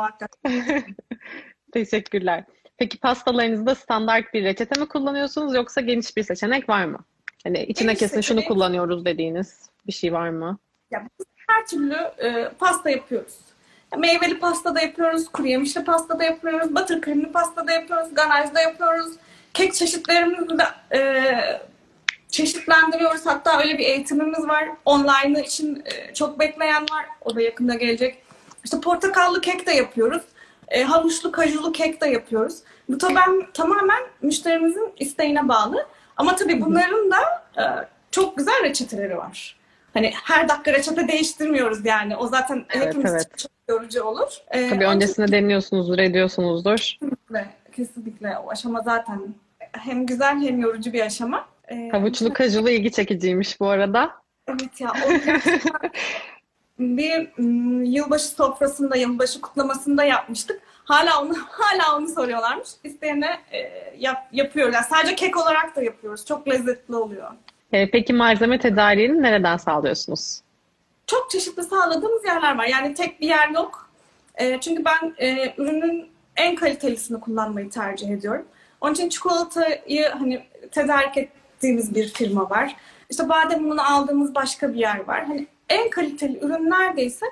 Teşekkürler. Peki pastalarınızda standart bir reçete mi kullanıyorsunuz yoksa geniş bir seçenek var mı? Hani içine geniş kesin seçenek. Şunu kullanıyoruz dediğiniz bir şey var mı? Ya, her türlü e, pasta yapıyoruz. Meyveli pasta da yapıyoruz, kuru yemişli pasta da yapıyoruz, buttercreamli pasta da yapıyoruz, ganaj da yapıyoruz. Kek çeşitlerimizi de e, çeşitlendiriyoruz. Hatta öyle bir eğitimimiz var. Online için e, çok bekleyen var. O da yakında gelecek. İşte portakallı kek de yapıyoruz. E, havuçlu, kajulu kek de yapıyoruz. Bu taban, tamamen müşterimizin isteğine bağlı. Ama tabii bunların da e, çok güzel reçeteleri var. Hani her dakika reçete değiştirmiyoruz yani. O zaten evet, hepimiz evet. çok yorucu olur. Ee, Tabii öncesinde çünkü... deniyorsunuzdur, ediyorsunuzdur. Kesinlikle, kesinlikle. O aşama zaten hem güzel hem yorucu bir aşama. Ee, Havuçlu kacılı ilgi çekiciymiş bu arada. Evet ya. Bir yılbaşı sofrasında, yılbaşı kutlamasında yapmıştık. Hala onu hala onu soruyorlarmış. İsteyene e, yap, yapıyorlar. Sadece kek olarak da yapıyoruz. Çok lezzetli oluyor. Peki malzeme tedariğini nereden sağlıyorsunuz? Çok çeşitli sağladığımız yerler var. Yani tek bir yer yok. E, çünkü ben e, ürünün en kalitelisini kullanmayı tercih ediyorum. Onun için çikolatayı hani tedarik ettiğimiz bir firma var. İşte badem ununu aldığımız başka bir yer var. Hani en kaliteli ürün neredeyse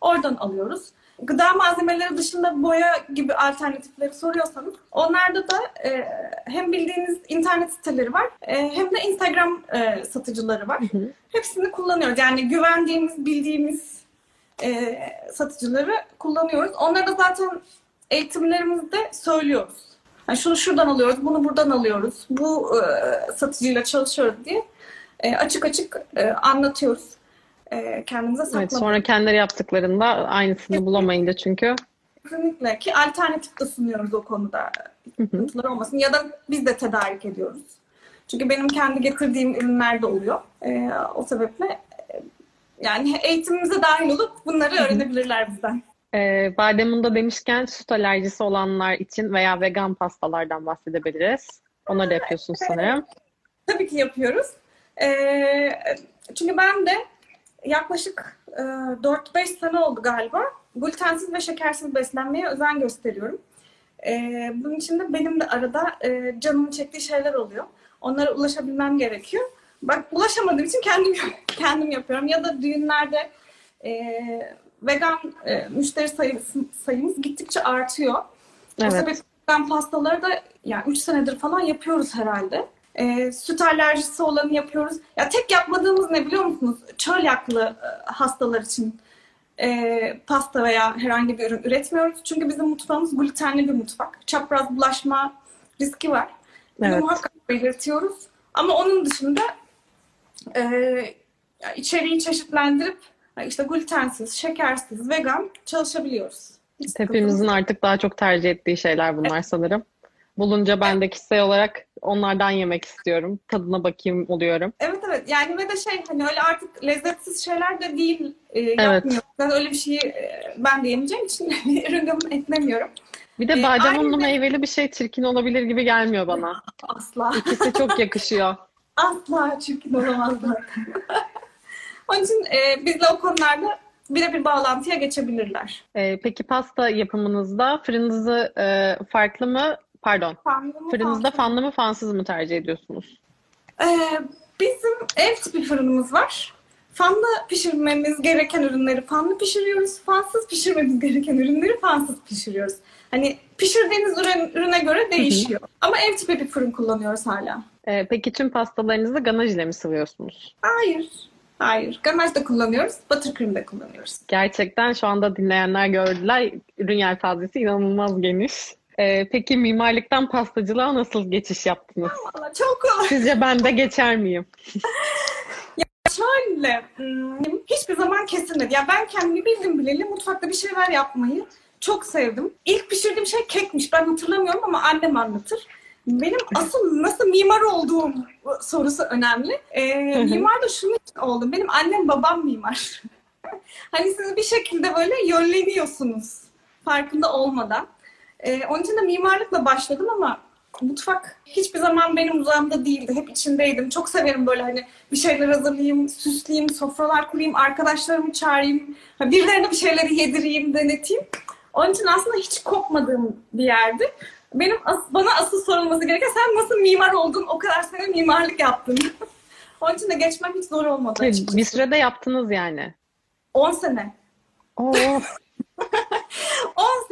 oradan alıyoruz. Gıda malzemeleri dışında boya gibi alternatifleri soruyorsanız onlarda da e, hem bildiğiniz internet siteleri var e, hem de Instagram e, satıcıları var. Hı hı. Hepsini kullanıyoruz. Yani güvendiğimiz, bildiğimiz e, satıcıları kullanıyoruz. Onları da zaten eğitimlerimizde söylüyoruz. Yani şunu şuradan alıyoruz, bunu buradan alıyoruz, bu e, satıcıyla çalışıyoruz diye e, açık açık e, anlatıyoruz. Kendimize saklamak. Evet, sonra kendileri yaptıklarında aynısını bulamayınca çünkü. Kesinlikle ki alternatif de sunuyoruz o konuda. Sıkıntılar olmasın ya da biz de tedarik ediyoruz. Çünkü benim kendi getirdiğim ürünler de oluyor. E, o sebeple yani eğitimimize dahil olup bunları öğrenebilirler bizden. E, badem unu da demişken süt alerjisi olanlar için veya vegan pastalardan bahsedebiliriz. Onları da yapıyorsunuz sanırım. Tabii ki yapıyoruz. E, çünkü ben de yaklaşık e, dört beş sene oldu galiba. Glutensiz ve şekersiz beslenmeye özen gösteriyorum. E, bunun için de benim de arada e, canımın çektiği şeyler oluyor. Onlara ulaşabilmem gerekiyor. Bak ulaşamadığım için kendim kendim yapıyorum. Ya da düğünlerde e, vegan e, müşteri sayısı, sayımız gittikçe artıyor. Evet. O sebeple vegan pastaları da yani üç senedir falan yapıyoruz herhalde. E, süt alerjisi olanı yapıyoruz. Ya tek yapmadığımız ne biliyor musunuz? Çölyaklı hastalar için e, pasta veya herhangi bir ürün üretmiyoruz. Çünkü bizim mutfağımız glutenli bir mutfak. Çapraz bulaşma riski var. Evet. Bunu muhakkak belirtiyoruz. Ama onun dışında e, içeriği çeşitlendirip işte glutensiz, şekersiz, vegan çalışabiliyoruz. Hiç hepimizin artık daha çok tercih ettiği şeyler bunlar evet. sanırım. Bulunca ben de kişisel olarak onlardan yemek istiyorum. Tadına bakayım oluyorum. Evet evet. Yani ve de şey hani öyle artık lezzetsiz şeyler de değil e, yapmıyorum. Evet. Yani öyle bir şeyi e, ben de yemeyeceğim için ürünümü eklemiyorum. Bir de badem unlu meyveli bir şey çirkin olabilir gibi gelmiyor bana. Asla. İkisi çok yakışıyor. Asla çirkin olamaz zaten. Onun için e, bizle o konularda birebir bağlantıya geçebilirler. E, peki pasta yapımınızda fırınınızı e, farklı mı? Pardon, fırınızda fanlı mı fansız mı tercih ediyorsunuz? Ee, bizim ev tipi fırınımız var. Fanlı pişirmemiz gereken ürünleri fanlı pişiriyoruz. Fansız pişirmemiz gereken ürünleri fansız pişiriyoruz. Hani pişirdiğiniz ürün, ürüne göre değişiyor. Hı-hı. Ama ev tipi bir fırın kullanıyoruz hala. Ee, peki tüm pastalarınızı ganaj ile mi sıvıyorsunuz? Hayır, hayır. Ganaj da kullanıyoruz, buttercream de kullanıyoruz. Gerçekten şu anda dinleyenler gördüler. Ürün yelpazesi inanılmaz geniş. Ee, peki mimarlıktan pastacılığa nasıl geçiş yaptınız? Vallahi çok kolay. Sizce ben de geçer miyim? Ya şöyle, hiçbir zaman kesinlikle. Ya ben kendimi bildim bileli mutfakta bir şeyler yapmayı çok sevdim. İlk pişirdiğim şey kekmiş. Ben hatırlamıyorum ama annem anlatır. Benim asıl nasıl mimar olduğum sorusu önemli. Ee, mimar da şunun için oldu. Benim annem babam mimar. Hani siz bir şekilde böyle yönleniyorsunuz farkında olmadan. Ee, onun için de mimarlıkla başladım ama mutfak hiçbir zaman benim uzağımda değildi. Hep içindeydim. Çok severim böyle hani bir şeyler hazırlayayım, süsleyeyim, sofralar kurayım, arkadaşlarımı çağırayım. Birilerine bir şeyleri yedireyim, deneteyim. Onun için aslında hiç kopmadığım bir yerdi. Benim as- bana asıl sorulması gereken sen nasıl mimar oldun, o kadar sene mimarlık yaptın. Onun için de geçmem hiç zor olmadı. Bir sürede yaptınız yani. on sene. on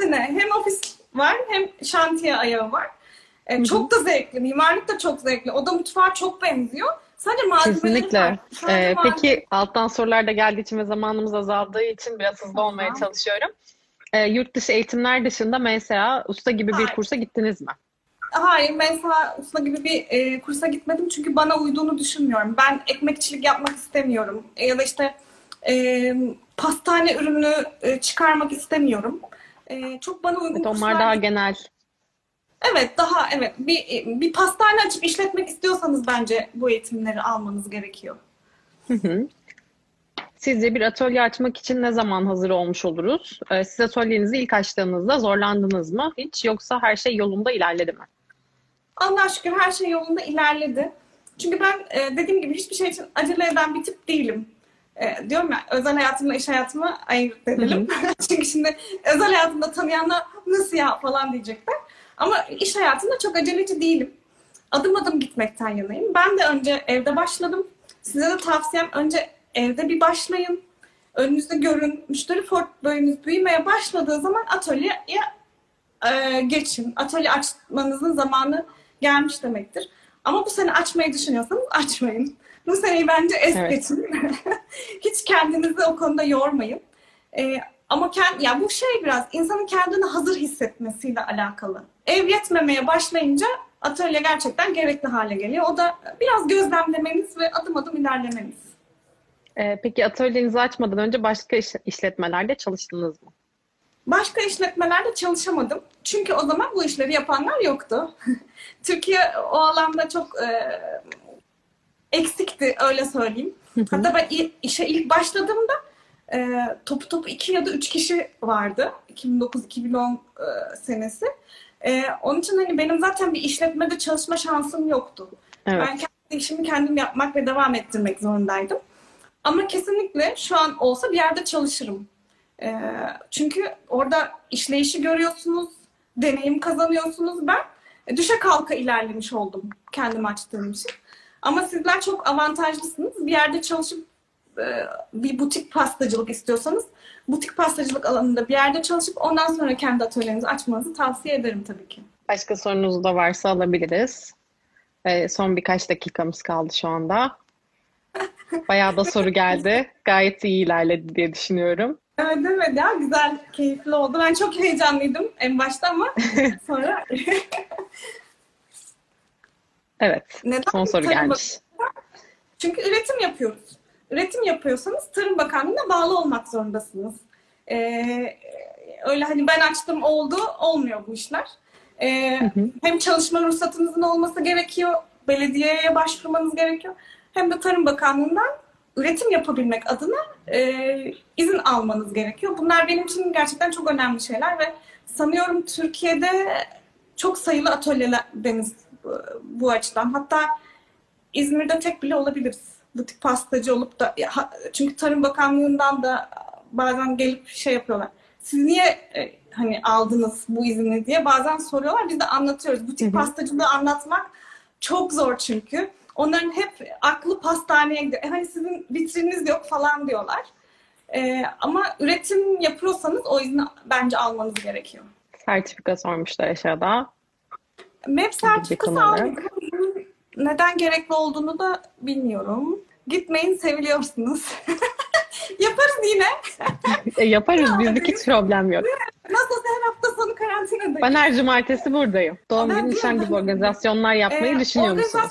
sene. Hem ofis var hem şantiye ayağı var. Ee, hı hı. Çok da zevkli. Mimarlık da çok zevkli. O da mutfağa çok benziyor. Sadece malzemeleri kesinlikle. Var. Sadece ee, malzemeleri... Peki alttan sorular da geldiği için ve zamanımız azaldığı için biraz hızlı olmaya aha. çalışıyorum. Ee, yurt dışı eğitimler dışında mesela usta gibi hayır. bir kursa gittiniz mi? hayır, Meysa Usna gibi bir e, kursa gitmedim çünkü bana uyduğunu düşünmüyorum. Ben ekmekçilik yapmak istemiyorum e, ya da işte e, pastane ürünü e, çıkarmak istemiyorum. E, çok bana uygun evet, kurslar... Onlar daha genel. Evet, daha evet. Bir, bir pastane açıp işletmek istiyorsanız bence bu eğitimleri almanız gerekiyor. Hı hı. Sizce bir atölye açmak için ne zaman hazır olmuş oluruz? Ee, siz atölyenizi ilk açtığınızda zorlandınız mı hiç? Yoksa her şey yolunda ilerledi mi? Allah'a şükür her şey yolunda ilerledi. Çünkü ben e, dediğim gibi hiçbir şey için acele eden bir tip değilim. E, diyorum ya, özel hayatımla iş hayatımı ayırt edelim. Çünkü şimdi özel hayatımda tanıyanlar nasıl ya falan diyecekler. Ama iş hayatında çok aceleci değilim. Adım adım gitmekten yanayım. Ben de önce evde başladım. Size de tavsiyem önce evde bir başlayın. Önünüzde görün. Müşteri portföyünüz büyümeye başladığı zaman atölyeye e, geçin. Atölye açmanızın zamanı gelmiş demektir. Ama bu sene açmayı düşünüyorsanız açmayın. Bu seneyi bence es evet. geçin. Hiç kendinizi o konuda yormayın. E, ama kendi, ya bu şey biraz insanın kendini hazır hissetmesiyle alakalı. Ev yetmemeye başlayınca atölye gerçekten gerekli hale geliyor. O da biraz gözlemlemeniz ve adım adım ilerlemeniz. Peki atölyenizi açmadan önce başka işletmelerde çalıştınız mı? Başka işletmelerde çalışamadım. Çünkü o zaman bu işleri yapanlar yoktu. Türkiye o alanda çok e, eksikti, öyle söyleyeyim. Hatta ben işe ilk başladığımda e, topu topu iki ya da üç kişi vardı. iki bin dokuz iki bin on e, senesi. E, onun için hani benim zaten bir işletmede çalışma şansım yoktu. Evet. Ben kendi işimi kendim yapmak ve devam ettirmek zorundaydım. Ama kesinlikle şu an olsa bir yerde çalışırım. Ee, çünkü orada işleyişi görüyorsunuz, deneyim kazanıyorsunuz. Ben düşe kalka ilerlemiş oldum kendim açtığım için. Ama sizler çok avantajlısınız. Bir yerde çalışıp e, bir butik pastacılık istiyorsanız, butik pastacılık alanında bir yerde çalışıp ondan sonra kendi atölyenizi açmanızı tavsiye ederim tabii ki. Başka sorunuz da varsa alabiliriz. Ee, son birkaç dakikamız kaldı şu anda. Bayağı da soru geldi. Gayet iyi ilerledi diye düşünüyorum. Evet, evet ya, güzel, keyifli oldu. Ben çok heyecanlıydım en başta ama sonra... Evet, neden? Son soru tarım gelmiş. Bak- Çünkü üretim yapıyoruz. Üretim yapıyorsanız Tarım Bakanlığı'na bağlı olmak zorundasınız. Ee, öyle hani ben açtım oldu, olmuyor bu işler. Ee, hı hı. Hem çalışma ruhsatınızın olması gerekiyor, belediyeye başvurmanız gerekiyor. Hem de Tarım Bakanlığı'ndan üretim yapabilmek adına e, izin almanız gerekiyor. Bunlar benim için gerçekten çok önemli şeyler ve sanıyorum Türkiye'de çok sayılı atölyelerdeniz bu, bu açıdan. Hatta İzmir'de tek bile olabiliriz. Butik pastacı olup da, ya, çünkü Tarım Bakanlığı'ndan da bazen gelip şey yapıyorlar. Siz niye e, hani aldınız bu izni diye bazen soruyorlar. Biz de anlatıyoruz. Butik pastacılığı anlatmak çok zor çünkü. Onların hep aklı pastaneye gidiyor. E hani sizin vitrininiz yok falan diyorlar. E, ama üretim yapıyorsanız o izni bence almanız gerekiyor. Sertifika sormuşlar aşağıda. M E P sertifikası aldık. Neden gerekli olduğunu da bilmiyorum. Gitmeyin, seviliyorsunuz. Yaparız yine. e, yaparız, bizlik hiç problem yok. Nasıl her hafta sonu karantinadayım. Ben her cumartesi buradayım. Doğum günü, nişan gibi organizasyonlar yapmayı e, düşünüyor musunuz?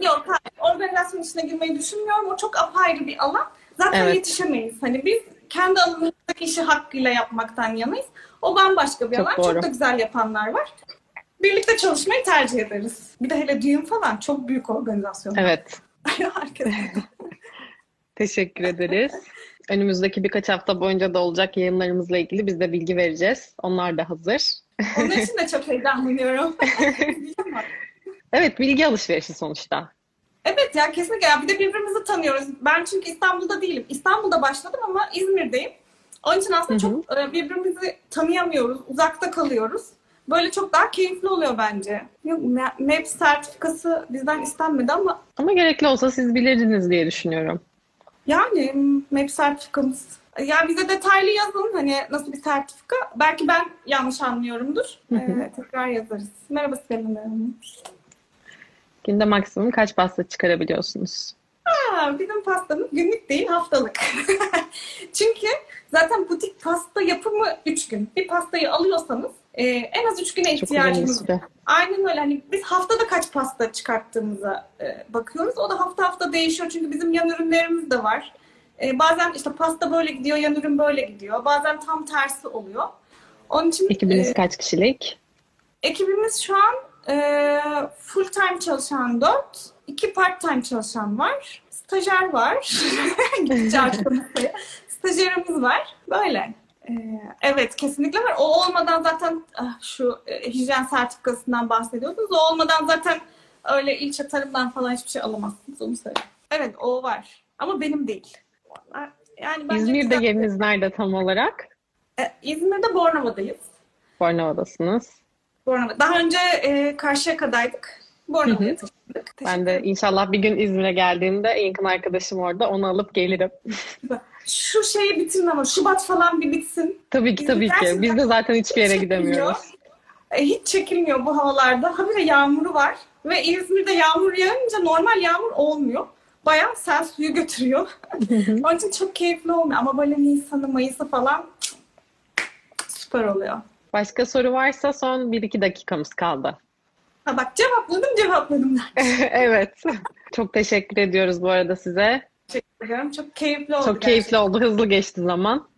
Yok, hayır. Organizasyon içine girmeyi düşünmüyorum. O çok apayrı bir alan. Zaten evet. yetişemeyiz. Hani biz kendi alanımızdaki işi hakkıyla yapmaktan yanayız. O bambaşka bir çok alan. Doğru. Çok da güzel yapanlar var. Birlikte çalışmayı tercih ederiz. Bir de hele düğün falan çok büyük organizasyon. Evet. Herkese. Teşekkür ederiz. Önümüzdeki birkaç hafta boyunca da olacak yayınlarımızla ilgili biz de bilgi vereceğiz. Onlar da hazır. Onun için de çok heyecanlanıyorum. Evet, bilgi alışverişi sonuçta. Evet ya, kesinlikle. Bir de birbirimizi tanıyoruz. Ben çünkü İstanbul'da değilim. İstanbul'da başladım ama İzmir'deyim. Onun için aslında hı hı. çok birbirimizi tanıyamıyoruz. Uzakta kalıyoruz. Böyle çok daha keyifli oluyor bence. Yok, M E P sertifikası bizden istenmedi ama... Ama gerekli olsa siz bilirdiniz diye düşünüyorum. Yani M E P sertifikamız. Ya bize detaylı yazın hani nasıl bir sertifika. Belki ben yanlış anlıyorumdur. Hı hı. Ee, tekrar yazarız. Merhaba Selin Hanım. Günde maksimum kaç pasta çıkarabiliyorsunuz? Aa, bizim pastamız günlük değil, haftalık. Çünkü zaten butik pasta yapımı üç gün. Bir pastayı alıyorsanız e, en az üç güne ihtiyacımız var. Aynen öyle. Hani biz haftada kaç pasta çıkarttığımıza e, bakıyoruz. O da hafta hafta değişiyor çünkü bizim yan ürünlerimiz de var. E, bazen işte pasta böyle gidiyor, yan ürün böyle gidiyor. Bazen tam tersi oluyor. Onun için ekibiniz e, kaç kişilik? Ekibimiz şu an e, full time çalışan dört, iki part time çalışan var. Stajyer var. Stajyerimiz var. Böyle. Ee, evet, kesinlikle var. O olmadan zaten ah, şu e, hijyen sertifikasından bahsediyordunuz. O olmadan zaten öyle ilçe tarımdan falan hiçbir şey alamazsınız. Onu söyleyeyim. Evet, o var. Ama benim değil. Vallahi, yani ben İzmir'de güzel... yeriniz nerede tam olarak? Ee, İzmir'de Bornova'dayız. Bornova'dasınız. Bornova. Daha önce e, Karşıyaka'daydık. Bornova'ya taşındık. Ben de inşallah bir gün İzmir'e geldiğimde yakın arkadaşım orada, onu alıp gelirim. Şu şeyi bitirin ama Şubat falan bir bitsin. Tabii ki, tabii ki. Biz de zaten hiçbir yere gidemiyoruz. Hiç çekilmiyor bu havalarda. Habire yağmuru var ve İzmir'de yağmur yağınca normal yağmur olmuyor. Bayağı sel suyu götürüyor. Onun için çok keyifli olmuyor ama böyle Nisan'ı, Mayıs'ı falan süper oluyor. Başka soru varsa son bir iki dakikamız kaldı. Ha bak, cevapladım cevapladım. Evet. Çok teşekkür ediyoruz bu arada size. Teşekkür ederim. Çok keyifli oldu. Çok gerçekten. Keyifli oldu. Hızlı geçti zaman.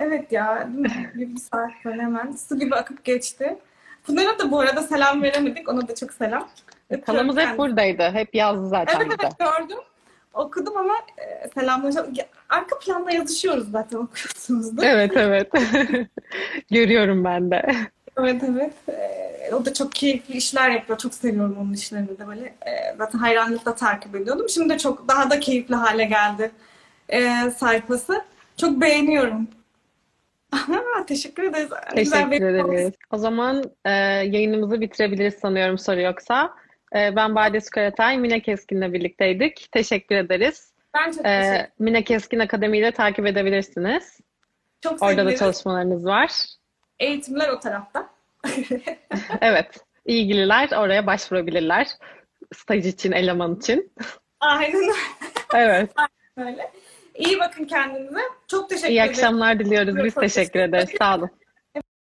Evet ya. Bir saat böyle hemen su gibi akıp geçti. Pınar'a da bu arada selam veremedik. Ona da çok selam. Kanalımız hep buradaydı. Hep yazdı zaten. Evet evet, gördüm. Okudum ama e, selamlaşalım. Arka planda yazışıyoruz zaten, okuyorsunuz da. Evet evet. Görüyorum ben de. Evet evet. E, o da çok keyifli işler yapıyor. Çok seviyorum onun işlerini de böyle. E, zaten hayranlıkla takip ediyordum. Şimdi de çok daha da keyifli hale geldi e, sayfası. Çok beğeniyorum. Teşekkür ederiz. Teşekkür ederiz. O zaman e, yayınımızı bitirebiliriz sanıyorum, soru yoksa. E, ben Bade Sükaratay, Mine Keskin'le birlikteydik. Teşekkür ederiz. Ben çok teşekkür ederim. E, Mine Keskin Akademi'yi de takip edebilirsiniz. Çok orada seviniriz. Da çalışmalarınız var. Eğitimler o tarafta. Evet. İlgililer oraya başvurabilirler. Staj için, eleman için. Aynen. Evet. Aynen öyle. İyi bakın kendinize. Çok teşekkür ederim. İyi akşamlar diliyoruz. Biz teşekkür ederiz. Sağ olun.